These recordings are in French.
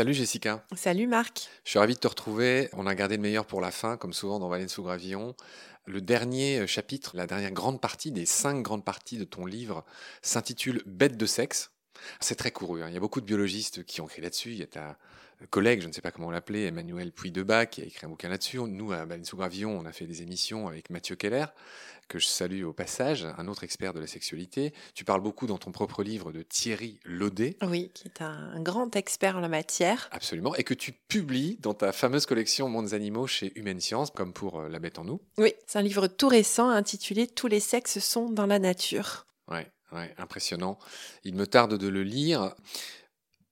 Salut Jessica. Salut Marc. Je suis ravi de te retrouver. On a gardé le meilleur pour la fin, comme souvent dans Baleine sous Gravillon. Le dernier chapitre, la dernière grande partie des 5 grandes parties de ton livre s'intitule « Bêtes de sexe ». C'est très couru, hein. Il y a beaucoup de biologistes qui ont écrit là-dessus. Il y a ta collègue, je ne sais pas comment on l'appelait, Emmanuel Pouydebat, qui a écrit un bouquin là-dessus. Nous, à Baleine sous Gravillon, on a fait des émissions avec Mathieu Keller, que je salue au passage, un autre expert de la sexualité. Tu parles beaucoup dans ton propre livre de Thierry Lodé. Oui, qui est un grand expert en la matière. Absolument, et que tu publies dans ta fameuse collection Mondes animaux chez Humaine Science, comme pour La bête en nous. Oui, c'est un livre tout récent intitulé « Tous les sexes sont dans la nature ». Ouais, impressionnant. Il me tarde de le lire.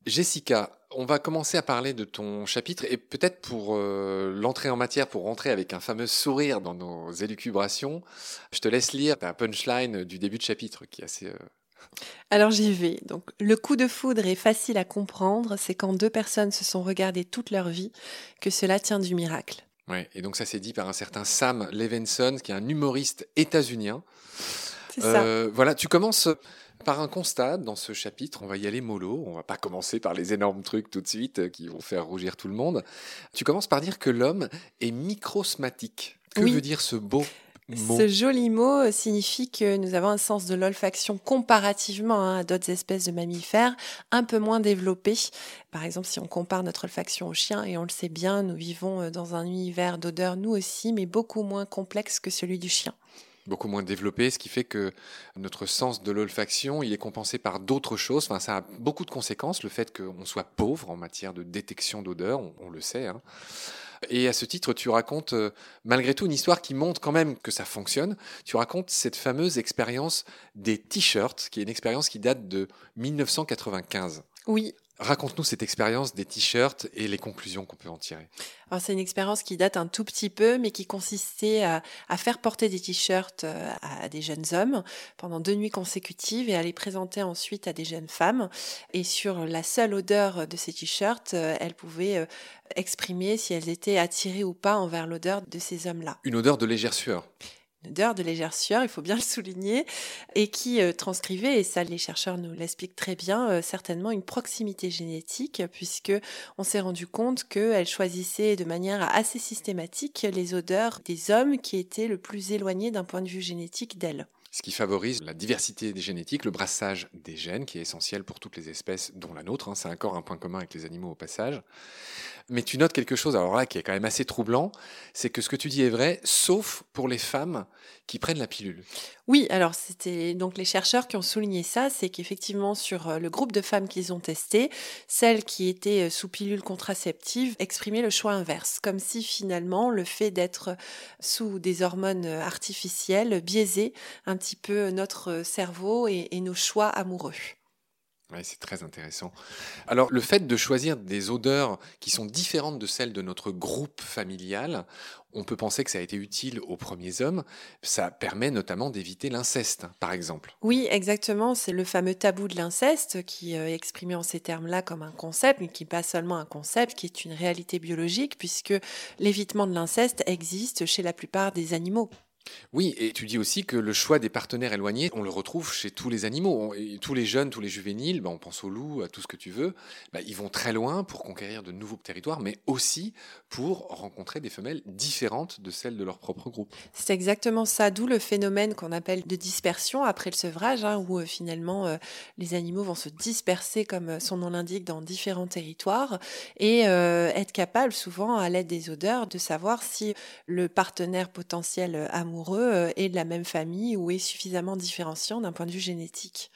Jessica, on va commencer à parler de ton chapitre et peut-être pour l'entrée en matière, pour rentrer avec un fameux sourire dans nos élucubrations, je te laisse lire ta punchline du début de chapitre qui est assez... Alors j'y vais. Donc, le coup de foudre est facile à comprendre, c'est quand 2 personnes se sont regardées toute leur vie que cela tient du miracle. Ouais, et donc ça c'est dit par un certain Sam Levenson qui est un humoriste états-unien. Voilà, tu commences par un constat dans ce chapitre, on va y aller mollo, on va pas commencer par les énormes trucs tout de suite qui vont faire rougir tout le monde. Tu commences par dire que l'homme est microsmatique. Que veut dire ce beau mot ? Ce joli mot signifie que nous avons un sens de l'olfaction comparativement à d'autres espèces de mammifères un peu moins développé. Par exemple, si on compare notre olfaction aux chiens, et on le sait bien, nous vivons dans un univers d'odeurs, nous aussi, mais beaucoup moins complexe que celui du chien. Beaucoup moins développé, ce qui fait que notre sens de l'olfaction, il est compensé par d'autres choses. Enfin, ça a beaucoup de conséquences, le fait qu'on soit pauvre en matière de détection d'odeur, on le sait, hein. Et à ce titre, tu racontes malgré tout une histoire qui montre quand même que ça fonctionne. Tu racontes cette fameuse expérience des t-shirts, qui est une expérience qui date de 1995. Oui. Raconte-nous cette expérience des t-shirts et les conclusions qu'on peut en tirer. Alors, c'est une expérience qui date un tout petit peu, mais qui consistait à faire porter des t-shirts à des jeunes hommes pendant 2 nuits consécutives et à les présenter ensuite à des jeunes femmes. Et sur la seule odeur de ces t-shirts, elles pouvaient exprimer si elles étaient attirées ou pas envers l'odeur de ces hommes-là. Une odeur de légère sueur. Une odeur de légère sueur, il faut bien le souligner, et qui transcrivait, et ça les chercheurs nous l'expliquent très bien, certainement une proximité génétique, puisque on s'est rendu compte qu'elles choisissaient de manière assez systématique les odeurs des hommes qui étaient le plus éloignés d'un point de vue génétique d'elles. Ce qui favorise la diversité des génétiques, le brassage des gènes, qui est essentiel pour toutes les espèces, dont la nôtre. Hein. C'est encore un point commun avec les animaux au passage. Mais tu notes quelque chose, alors là, qui est quand même assez troublant, c'est que ce que tu dis est vrai, sauf pour les femmes qui prennent la pilule. Oui, alors c'était donc les chercheurs qui ont souligné ça, c'est qu'effectivement, sur le groupe de femmes qu'ils ont testé, celles qui étaient sous pilule contraceptive exprimaient le choix inverse, comme si finalement le fait d'être sous des hormones artificielles biaisait un petit peu notre cerveau et nos choix amoureux. Oui, c'est très intéressant. Alors, le fait de choisir des odeurs qui sont différentes de celles de notre groupe familial, on peut penser que ça a été utile aux premiers hommes. Ça permet notamment d'éviter l'inceste, par exemple. Oui, exactement. C'est le fameux tabou de l'inceste qui est exprimé en ces termes-là comme un concept, mais qui n'est pas seulement un concept, qui est une réalité biologique, puisque l'évitement de l'inceste existe chez la plupart des animaux. Oui, et tu dis aussi que le choix des partenaires éloignés, on le retrouve chez tous les animaux. Tous les jeunes, tous les juvéniles, on pense aux loups, à tout ce que tu veux, ils vont très loin pour conquérir de nouveaux territoires, mais aussi pour rencontrer des femelles différentes de celles de leur propre groupe. C'est exactement ça, d'où le phénomène qu'on appelle de dispersion après le sevrage, hein, où finalement les animaux vont se disperser, comme son nom l'indique, dans différents territoires, et être capable souvent, à l'aide des odeurs, de savoir si le partenaire potentiel amoureux et de la même famille ou est suffisamment différenciant d'un point de vue génétique.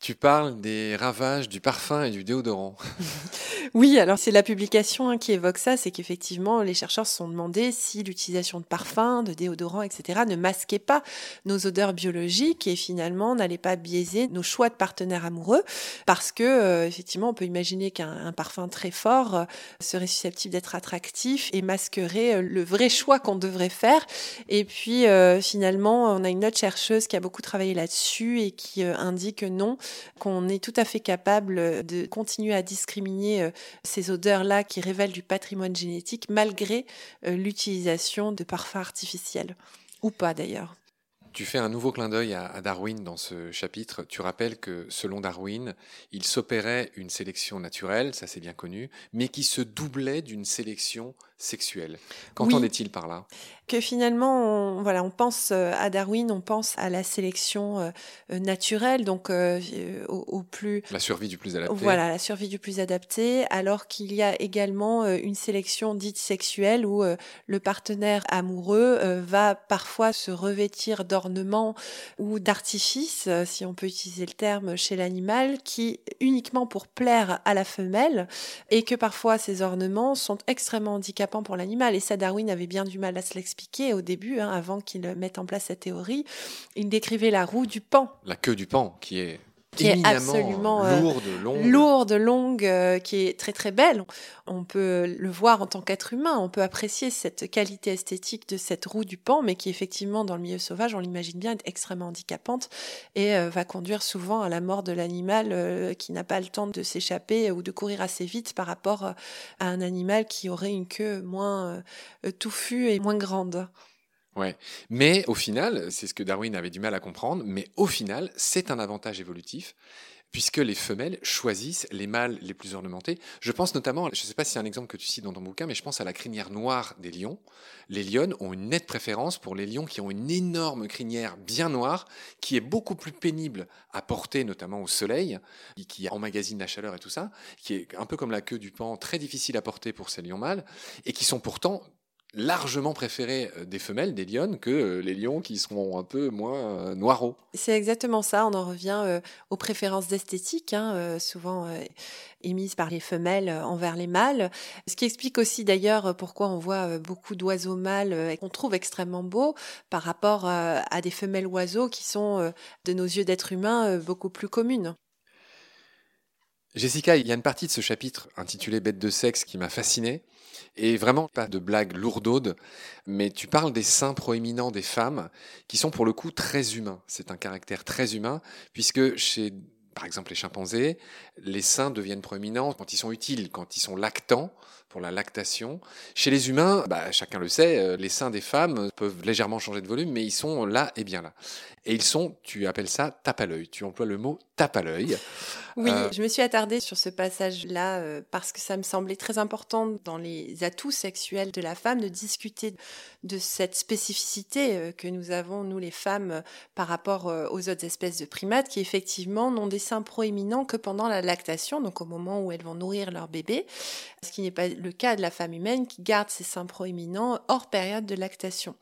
Tu parles des ravages du parfum et du déodorant. Oui, alors c'est la publication qui évoque ça, c'est qu'effectivement les chercheurs se sont demandé si l'utilisation de parfums, de déodorants, etc. ne masquait pas nos odeurs biologiques et finalement n'allait pas biaiser nos choix de partenaires amoureux parce que effectivement on peut imaginer qu'un parfum très fort serait susceptible d'être attractif et masquerait le vrai choix qu'on devrait faire. Et puis finalement on a une autre chercheuse qui a beaucoup travaillé là-dessus et qui indique non, qu'on est tout à fait capable de continuer à discriminer ces odeurs-là qui révèlent du patrimoine génétique malgré l'utilisation de parfums artificiels. Ou pas d'ailleurs. Tu fais un nouveau clin d'œil à Darwin dans ce chapitre. Tu rappelles que, selon Darwin, il s'opérait une sélection naturelle, ça c'est bien connu, mais qui se doublait d'une sélection sexuelle. Qu'entendait-il par là ? Que finalement, on pense à Darwin, on pense à la sélection naturelle, donc au plus... La survie du plus adapté. Voilà, la survie du plus adapté, alors qu'il y a également une sélection dite sexuelle où le partenaire amoureux va parfois se revêtir d'ornements ou d'artifices, si on peut utiliser le terme, chez l'animal, qui uniquement pour plaire à la femelle, et que parfois ces ornements sont extrêmement handicapants pour l'animal. Et ça, Darwin avait bien du mal à se l'expliquer au début, avant qu'il mette en place sa théorie. Il décrivait la roue du pan. La queue du pan, qui est absolument longue, qui est très très belle. On peut le voir en tant qu'être humain, on peut apprécier cette qualité esthétique de cette roue du pan, mais qui effectivement dans le milieu sauvage, on l'imagine bien, est extrêmement handicapante et va conduire souvent à la mort de l'animal qui n'a pas le temps de s'échapper ou de courir assez vite par rapport à un animal qui aurait une queue moins touffue et moins grande. Ouais. Mais au final, c'est ce que Darwin avait du mal à comprendre, mais au final, c'est un avantage évolutif, puisque les femelles choisissent les mâles les plus ornementés. Je pense notamment, je ne sais pas si c'est un exemple que tu cites dans ton bouquin, mais je pense à la crinière noire des lions. Les lionnes ont une nette préférence pour les lions qui ont une énorme crinière bien noire, qui est beaucoup plus pénible à porter, notamment au soleil, et qui emmagasine la chaleur et tout ça, qui est un peu comme la queue du paon, très difficile à porter pour ces lions mâles, et qui sont pourtant largement préféré des femelles, des lionnes, que les lions qui seront un peu moins noireaux. C'est exactement ça, on en revient aux préférences esthétiques, souvent émises par les femelles envers les mâles. Ce qui explique aussi d'ailleurs pourquoi on voit beaucoup d'oiseaux mâles qu'on trouve extrêmement beaux par rapport à des femelles oiseaux qui sont, de nos yeux d'êtres humains, beaucoup plus communes. Jessica, il y a une partie de ce chapitre intitulé « Bêtes de sexe » qui m'a fasciné. Et vraiment, pas de blague lourdaude, mais tu parles des seins proéminents des femmes qui sont pour le coup très humains. C'est un caractère très humain, puisque chez, par exemple, les chimpanzés, les seins deviennent proéminents quand ils sont utiles, quand ils sont lactants, pour la lactation. Chez les humains, chacun le sait, les seins des femmes peuvent légèrement changer de volume, mais ils sont là et bien là. Et ils sont, tu appelles ça tape à l'œil, tu emploies le mot tape à l'œil. Oui, je me suis attardée sur ce passage-là parce que ça me semblait très important dans les atouts sexuels de la femme de discuter de cette spécificité que nous avons, nous les femmes, par rapport aux autres espèces de primates qui effectivement n'ont des seins proéminents que pendant la lactation, donc au moment où elles vont nourrir leur bébé, ce qui n'est pas le cas de la femme humaine qui garde ses seins proéminents hors période de lactation.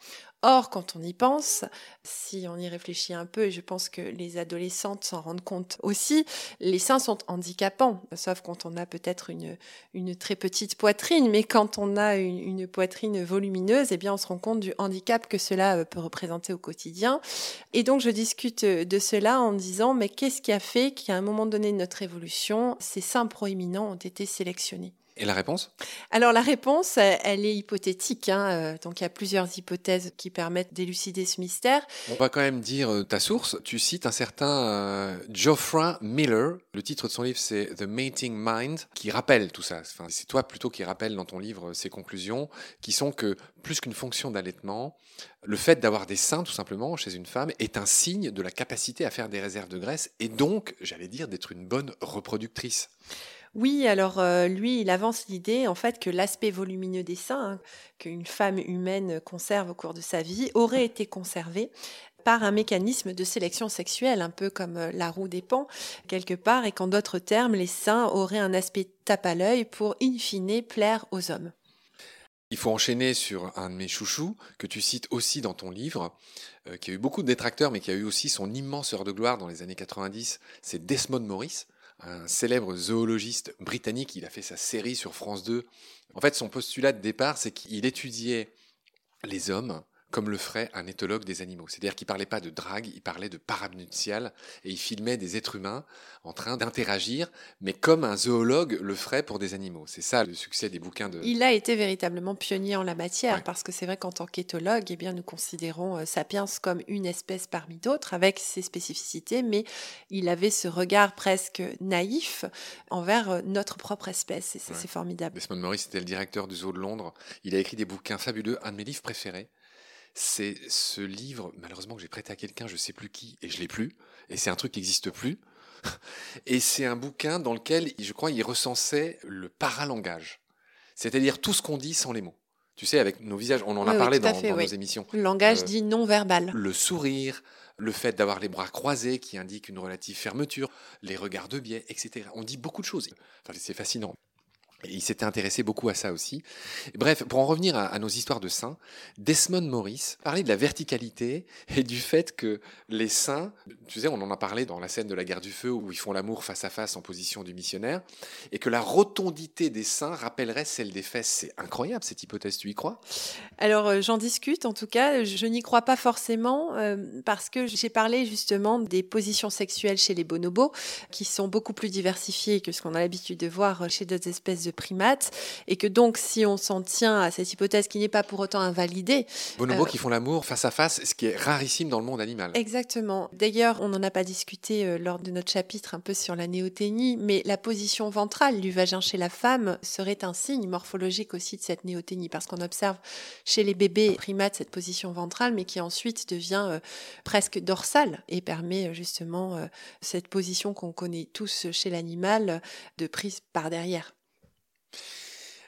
Or, quand on y pense, si on y réfléchit un peu, et je pense que les adolescentes s'en rendent compte aussi, les seins sont handicapants, sauf quand on a peut-être une très petite poitrine, mais quand on a une poitrine volumineuse, eh bien, on se rend compte du handicap que cela peut représenter au quotidien. Et donc, je discute de cela en me disant, mais qu'est-ce qui a fait qu'à un moment donné de notre évolution, ces seins proéminents ont été sélectionnés ? Et la réponse ? Alors la réponse, elle est hypothétique, donc il y a plusieurs hypothèses qui permettent d'élucider ce mystère. On va quand même dire ta source, tu cites un certain Geoffrey Miller, le titre de son livre c'est « The Mating Mind », qui rappelle tout ça, enfin, c'est toi plutôt qui rappelle dans ton livre ces conclusions, qui sont que plus qu'une fonction d'allaitement, le fait d'avoir des seins tout simplement chez une femme est un signe de la capacité à faire des réserves de graisse et donc, j'allais dire, d'être une bonne reproductrice. Oui, alors lui, il avance l'idée en fait que l'aspect volumineux des seins qu'une femme humaine conserve au cours de sa vie aurait été conservé par un mécanisme de sélection sexuelle, un peu comme la roue des pans, quelque part, et qu'en d'autres termes, les seins auraient un aspect tape à l'œil pour, in fine, plaire aux hommes. Il faut enchaîner sur un de mes chouchous, que tu cites aussi dans ton livre, qui a eu beaucoup de détracteurs, mais qui a eu aussi son immense heure de gloire dans les années 90, c'est Desmond Morris, un célèbre zoologiste britannique. Il a fait sa série sur France 2. En fait, son postulat de départ, c'est qu'il étudiait les hommes comme le ferait un éthologue des animaux. C'est-à-dire qu'il ne parlait pas de drague, il parlait de paramnutial, et il filmait des êtres humains en train d'interagir, mais comme un zoologue le ferait pour des animaux. C'est ça le succès des bouquins de... Il a été véritablement pionnier en la matière, ouais. Parce que c'est vrai qu'en tant qu'éthologue, eh bien, nous considérons Sapiens comme une espèce parmi d'autres, avec ses spécificités, mais il avait ce regard presque naïf envers notre propre espèce, et ça, ouais. C'est formidable. Desmond Morris était le directeur du zoo de Londres. Il a écrit des bouquins fabuleux, un de mes livres préférés, c'est ce livre, malheureusement, que j'ai prêté à quelqu'un, je ne sais plus qui, et je ne l'ai plus, et c'est un truc qui n'existe plus, et c'est un bouquin dans lequel, je crois, il recensait le paralangage, c'est-à-dire tout ce qu'on dit sans les mots. Tu sais, avec nos visages, on en a parlé dans nos émissions. Le langage dit non-verbal. Le sourire, le fait d'avoir les bras croisés qui indique une relative fermeture, les regards de biais, etc. On dit beaucoup de choses. Enfin, c'est fascinant. Et il s'était intéressé beaucoup à ça aussi. Bref, pour en revenir à nos histoires de saints, Desmond Morris parlait de la verticalité et du fait que les saints, tu sais, on en a parlé dans la scène de la guerre du feu où ils font l'amour face à face en position du missionnaire, et que la rotondité des saints rappellerait celle des fesses. C'est incroyable cette hypothèse, tu y crois ? Alors j'en discute en tout cas, je n'y crois pas forcément parce que j'ai parlé justement des positions sexuelles chez les bonobos qui sont beaucoup plus diversifiées que ce qu'on a l'habitude de voir chez d'autres espèces de primates, et que donc si on s'en tient à cette hypothèse qui n'est pas pour autant invalidée... Bonobos qui font l'amour face à face, ce qui est rarissime dans le monde animal. Exactement. D'ailleurs, on n'en a pas discuté lors de notre chapitre un peu sur la néoténie, mais la position ventrale du vagin chez la femme serait un signe morphologique aussi de cette néoténie, parce qu'on observe chez les bébés primates cette position ventrale, mais qui ensuite devient presque dorsale et permet justement cette position qu'on connaît tous chez l'animal de prise par derrière.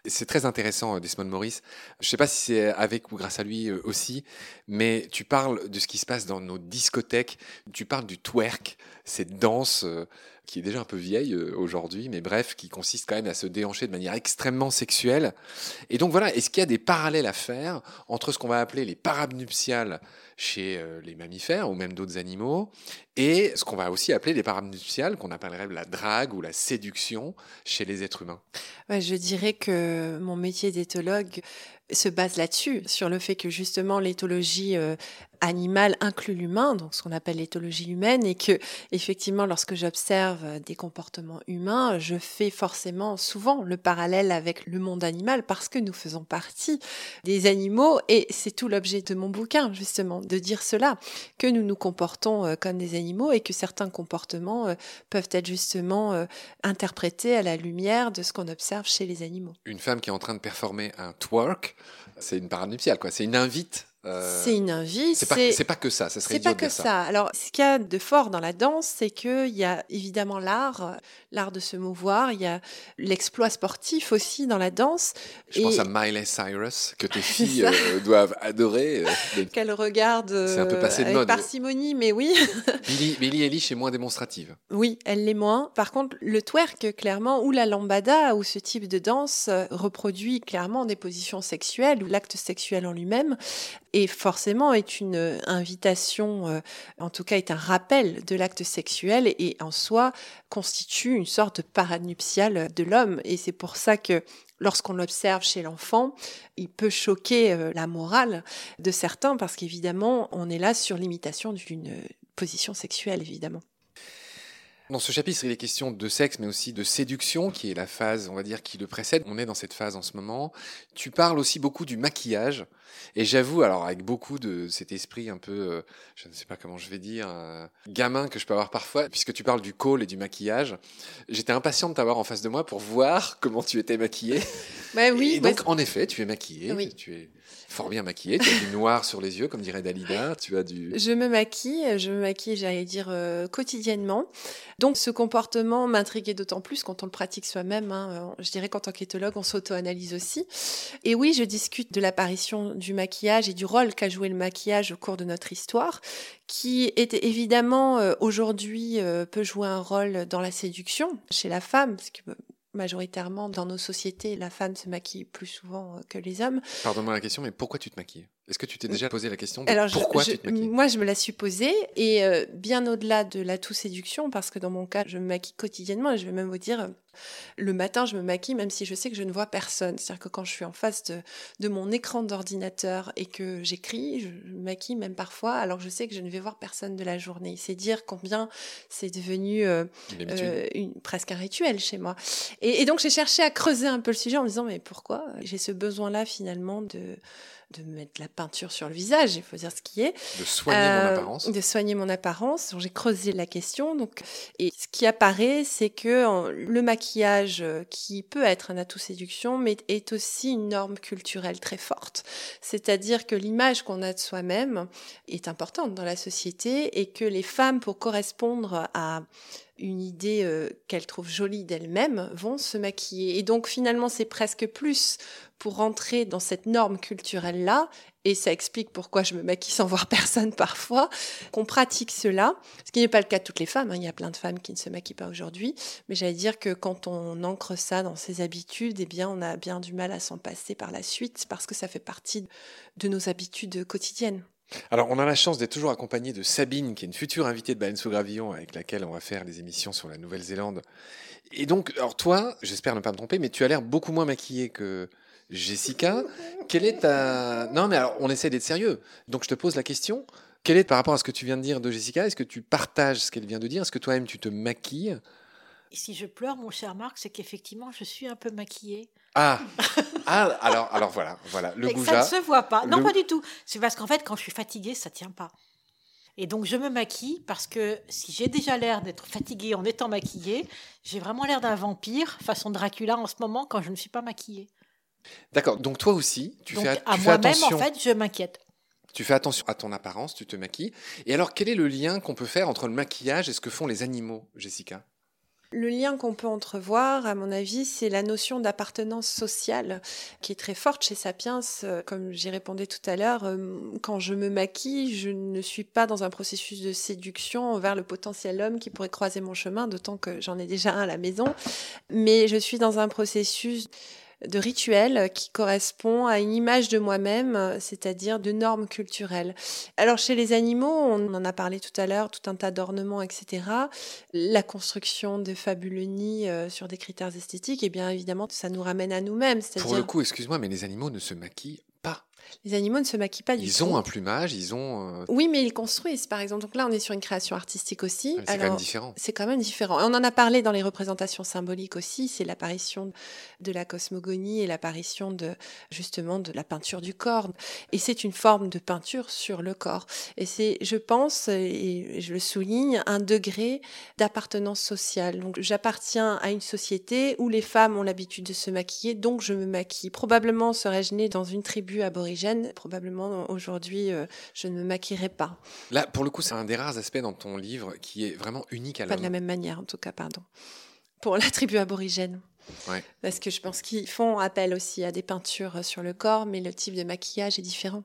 C'est très intéressant, Desmond Morris. Je ne sais pas si c'est avec ou grâce à lui aussi, mais tu parles de ce qui se passe dans nos discothèques, tu parles du twerk, cette danse qui est déjà un peu vieille aujourd'hui, mais bref, qui consiste quand même à se déhancher de manière extrêmement sexuelle. Et donc voilà, est-ce qu'il y a des parallèles à faire entre ce qu'on va appeler les parades nuptiales chez les mammifères ou même d'autres animaux, et ce qu'on va aussi appeler les parades nuptiales, qu'on appellerait la drague ou la séduction chez les êtres humains? Ouais, je dirais que mon métier d'éthologue se base là-dessus, sur le fait que justement l'éthologie animale inclut l'humain, donc ce qu'on appelle l'éthologie humaine, et que effectivement lorsque j'observe des comportements humains, je fais forcément souvent le parallèle avec le monde animal parce que nous faisons partie des animaux, et c'est tout l'objet de mon bouquin justement, de dire cela, que nous nous comportons comme des animaux et que certains comportements peuvent être justement interprétés à la lumière de ce qu'on observe chez les animaux. Une femme qui est en train de performer un twerk, c'est une parade nuptiale, quoi. C'est une invite. C'est une invite. C'est pas que ça. Ça serait idiot de dire ça. C'est pas que ça. Alors, ce qu'il y a de fort dans la danse, c'est qu'il y a évidemment l'art de se mouvoir. Il y a l'exploit sportif aussi dans la danse. Je pense à Miley Cyrus, que tes filles doivent adorer. Qu'elles regardent c'est un peu passé de mode, avec parcimonie, mais oui. Billie Eilish est moins démonstrative. Oui, elle l'est moins. Par contre, le twerk, clairement, ou la lambada, ou ce type de danse, reproduit clairement des positions sexuelles, ou l'acte sexuel en lui-même. Et forcément est une invitation, en tout cas est un rappel de l'acte sexuel et en soi constitue une sorte de parade nuptiale de l'homme. Et c'est pour ça que lorsqu'on l'observe chez l'enfant, il peut choquer la morale de certains parce qu'évidemment on est là sur l'imitation d'une position sexuelle évidemment. Dans ce chapitre, il est question de sexe, mais aussi de séduction, qui est la phase, on va dire, qui le précède. On est dans cette phase en ce moment. Tu parles aussi beaucoup du maquillage. Et j'avoue, alors avec beaucoup de cet esprit un peu, je ne sais pas comment je vais dire, gamin que je peux avoir parfois, puisque tu parles du col et du maquillage, j'étais impatient de t'avoir en face de moi pour voir comment tu étais maquillée. Bah oui, et donc, en effet, tu es maquillée. Oui. Tu es fort bien maquillée. Tu as du noir sur les yeux, comme dirait Dalida. Tu as du... Je me maquille, j'allais dire, quotidiennement. Donc ce comportement m'intriguait d'autant plus quand on le pratique soi-même, hein. Je dirais qu'en tant qu'éthologue, on s'auto-analyse aussi. Et oui, je discute de l'apparition du maquillage et du rôle qu'a joué le maquillage au cours de notre histoire, qui est évidemment aujourd'hui peut jouer un rôle dans la séduction chez la femme, parce que majoritairement dans nos sociétés, la femme se maquille plus souvent que les hommes. Pardonne-moi la question, mais pourquoi tu te maquilles ? Est-ce que tu t'es déjà posé la question de pourquoi tu te maquilles ? Moi, je me la suis posée, et bien au-delà de la tout-séduction, parce que dans mon cas, je me maquille quotidiennement, et je vais même vous dire, le matin, je me maquille même si je sais que je ne vois personne. C'est-à-dire que quand je suis en face de mon écran d'ordinateur et que j'écris, je me maquille même parfois, alors que je sais que je ne vais voir personne de la journée. C'est dire combien c'est devenu presque un rituel chez moi. Et donc, j'ai cherché à creuser un peu le sujet en me disant, mais pourquoi j'ai ce besoin-là, finalement, de mettre de la peinture sur le visage, il faut dire ce qui est. De soigner mon apparence. Donc, j'ai creusé la question. Donc, et ce qui apparaît, c'est que le maquillage maquillage qui peut être un atout séduction, mais est aussi une norme culturelle très forte. C'est-à-dire que l'image qu'on a de soi-même est importante dans la société et que les femmes, pour correspondre à une idée qu'elles trouvent jolie d'elles-mêmes, vont se maquiller. Et donc finalement, c'est presque plus pour rentrer dans cette norme culturelle-là, et ça explique pourquoi je me maquille sans voir personne parfois, qu'on pratique cela, ce qui n'est pas le cas de toutes les femmes, hein. Il y a plein de femmes qui ne se maquillent pas aujourd'hui, mais j'allais dire que quand on ancre ça dans ses habitudes, eh bien, on a bien du mal à s'en passer par la suite, parce que ça fait partie de nos habitudes quotidiennes. Alors, on a la chance d'être toujours accompagné de Sabine, qui est une future invitée de Baleine sous Gravillon, avec laquelle on va faire les émissions sur la Nouvelle-Zélande. Et donc, alors toi, j'espère ne pas me tromper, mais tu as l'air beaucoup moins maquillée que Jessica. Quelle est ta... Non, mais alors, on essaie d'être sérieux. Donc, je te pose la question. Quelle est, par rapport à ce que tu viens de dire de Jessica, est-ce que tu partages ce qu'elle vient de dire? Est-ce que toi-même, tu te maquilles? Et si je pleure, mon cher Marc, c'est qu'effectivement, je suis un peu maquillée. Alors voilà. Le goujat. Ça ne se voit pas. Non, pas du tout. C'est parce qu'en fait, quand je suis fatiguée, ça ne tient pas. Et donc, je me maquille parce que si j'ai déjà l'air d'être fatiguée en étant maquillée, j'ai vraiment l'air d'un vampire, façon Dracula en ce moment, quand je ne suis pas maquillée. D'accord. Donc, toi aussi, tu fais attention. À moi-même, en fait, je m'inquiète. Tu fais attention à ton apparence, tu te maquilles. Et alors, quel est le lien qu'on peut faire entre le maquillage et ce que font les animaux, Jessica ? Le lien qu'on peut entrevoir, à mon avis, c'est la notion d'appartenance sociale qui est très forte chez Sapiens. Comme j'y répondais tout à l'heure, quand je me maquille, je ne suis pas dans un processus de séduction envers le potentiel homme qui pourrait croiser mon chemin, d'autant que j'en ai déjà un à la maison, mais je suis dans un processus de rituel qui correspond à une image de moi-même, c'est-à-dire de normes culturelles. Alors chez les animaux, on en a parlé tout à l'heure, tout un tas d'ornements, etc. La construction de fabuleux nids sur des critères esthétiques, et bien évidemment, ça nous ramène à nous-mêmes. C'est-à-dire... Pour le coup, excuse-moi, mais les animaux ne se maquillent pas. Les animaux ne se maquillent pas du tout. Ils ont un plumage, ils ont... Oui, mais ils construisent, par exemple. Donc là, on est sur une création artistique aussi. C'est quand même différent. C'est quand même différent. On en a parlé dans les représentations symboliques aussi. C'est l'apparition de la cosmogonie et l'apparition de, justement, de la peinture du corps. Et c'est une forme de peinture sur le corps. Et c'est, je pense, et je le souligne, un degré d'appartenance sociale. Donc j'appartiens à une société où les femmes ont l'habitude de se maquiller, donc je me maquille. Probablement serais-je née dans une tribu aborigène. Probablement aujourd'hui, je ne me maquillerai pas. Là, pour le coup, c'est un des rares aspects dans ton livre qui est vraiment unique à l'homme. Pas de la même manière, en tout cas, pardon. Pour la tribu aborigène. Ouais. Parce que je pense qu'ils font appel aussi à des peintures sur le corps, mais le type de maquillage est différent.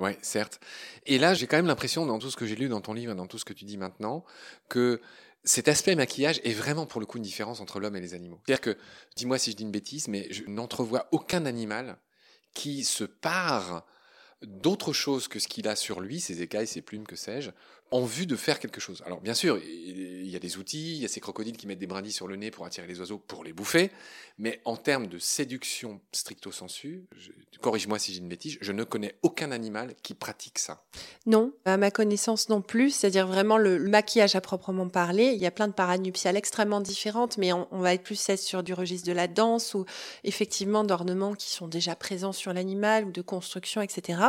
Oui, certes. Et là, j'ai quand même l'impression, dans tout ce que j'ai lu dans ton livre et dans tout ce que tu dis maintenant, que cet aspect maquillage est vraiment, pour le coup, une différence entre l'homme et les animaux. C'est-à-dire que, dis-moi si je dis une bêtise, mais je n'entrevois aucun animal qui se pare d'autre chose que ce qu'il a sur lui, ses écailles, ses plumes, que sais-je, en vue de faire quelque chose. Alors bien sûr, il y a des outils, il y a ces crocodiles qui mettent des brindilles sur le nez pour attirer les oiseaux, pour les bouffer, mais en termes de séduction stricto sensu, corrige-moi si j'ai une bêtise, je ne connais aucun animal qui pratique ça. Non, à ma connaissance non plus, c'est-à-dire vraiment le maquillage à proprement parler, il y a plein de parades nuptiales extrêmement différentes, mais on va être plus sur du registre de la danse ou effectivement d'ornements qui sont déjà présents sur l'animal ou de construction, etc.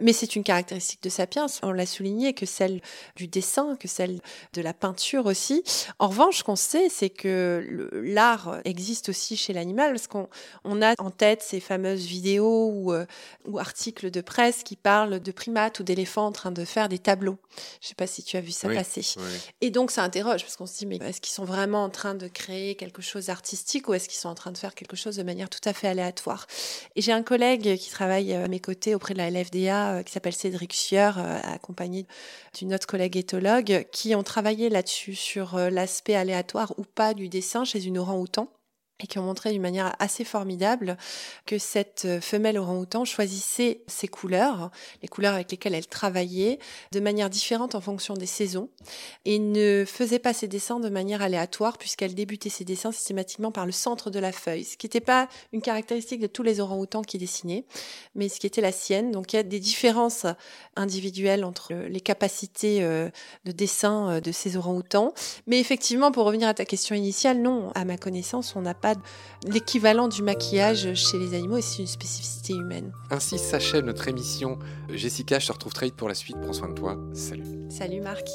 Mais c'est une caractéristique de Sapiens, on l'a souligné, que celle du dessin, que celle de la peinture aussi. En revanche, ce qu'on sait, c'est que l'art existe aussi chez l'animal, parce qu'on a en tête ces fameuses vidéos ou articles de presse qui parlent de primates ou d'éléphants en train de faire des tableaux. Je ne sais pas si tu as vu ça passer. Oui. Et donc, ça interroge, parce qu'on se dit, mais est-ce qu'ils sont vraiment en train de créer quelque chose d'artistique ou est-ce qu'ils sont en train de faire quelque chose de manière tout à fait aléatoire? Et j'ai un collègue qui travaille à mes côtés auprès de la LFDA, qui s'appelle Cédric Chieur, accompagné d'une autre collègues éthologues qui ont travaillé là-dessus sur l'aspect aléatoire ou pas du dessin chez une orang-outan et qui ont montré d'une manière assez formidable que cette femelle orang-outan choisissait ses couleurs, les couleurs avec lesquelles elle travaillait, de manière différente en fonction des saisons et ne faisait pas ses dessins de manière aléatoire puisqu'elle débutait ses dessins systématiquement par le centre de la feuille, ce qui n'était pas une caractéristique de tous les orang-outans qui dessinaient, mais ce qui était la sienne. Donc il y a des différences individuelles entre les capacités de dessin de ces orang-outans. Mais effectivement, pour revenir à ta question initiale, non, à ma connaissance, on n'a pas l'équivalent du maquillage chez les animaux et c'est une spécificité humaine. Ainsi s'achève notre émission. Jessica, je te retrouve très vite pour la suite. Prends soin de toi. Salut. Salut Marc.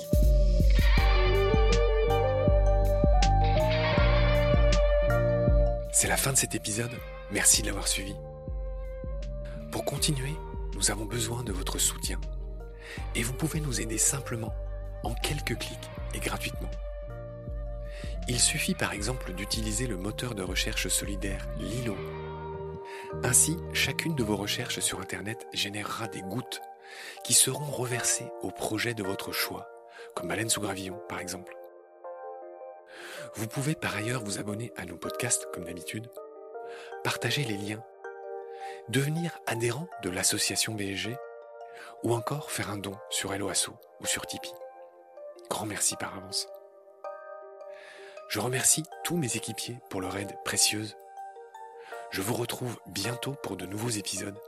C'est la fin de cet épisode, merci de l'avoir suivi. Pour continuer, nous avons besoin de votre soutien. Et vous pouvez nous aider simplement, en quelques clics et gratuitement. Il suffit par exemple d'utiliser le moteur de recherche solidaire Lilo. Ainsi, chacune de vos recherches sur Internet générera des gouttes qui seront reversées au projet de votre choix, comme Baleine sous Gravillon par exemple. Vous pouvez par ailleurs vous abonner à nos podcasts comme d'habitude, partager les liens, devenir adhérent de l'association BSG ou encore faire un don sur Hello Asso ou sur Tipeee. Grand merci par avance. Je remercie tous mes équipiers pour leur aide précieuse. Je vous retrouve bientôt pour de nouveaux épisodes.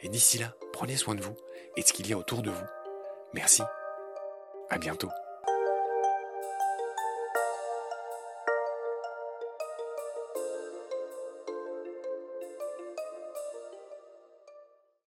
Et d'ici là, prenez soin de vous et de ce qu'il y a autour de vous. Merci. À bientôt.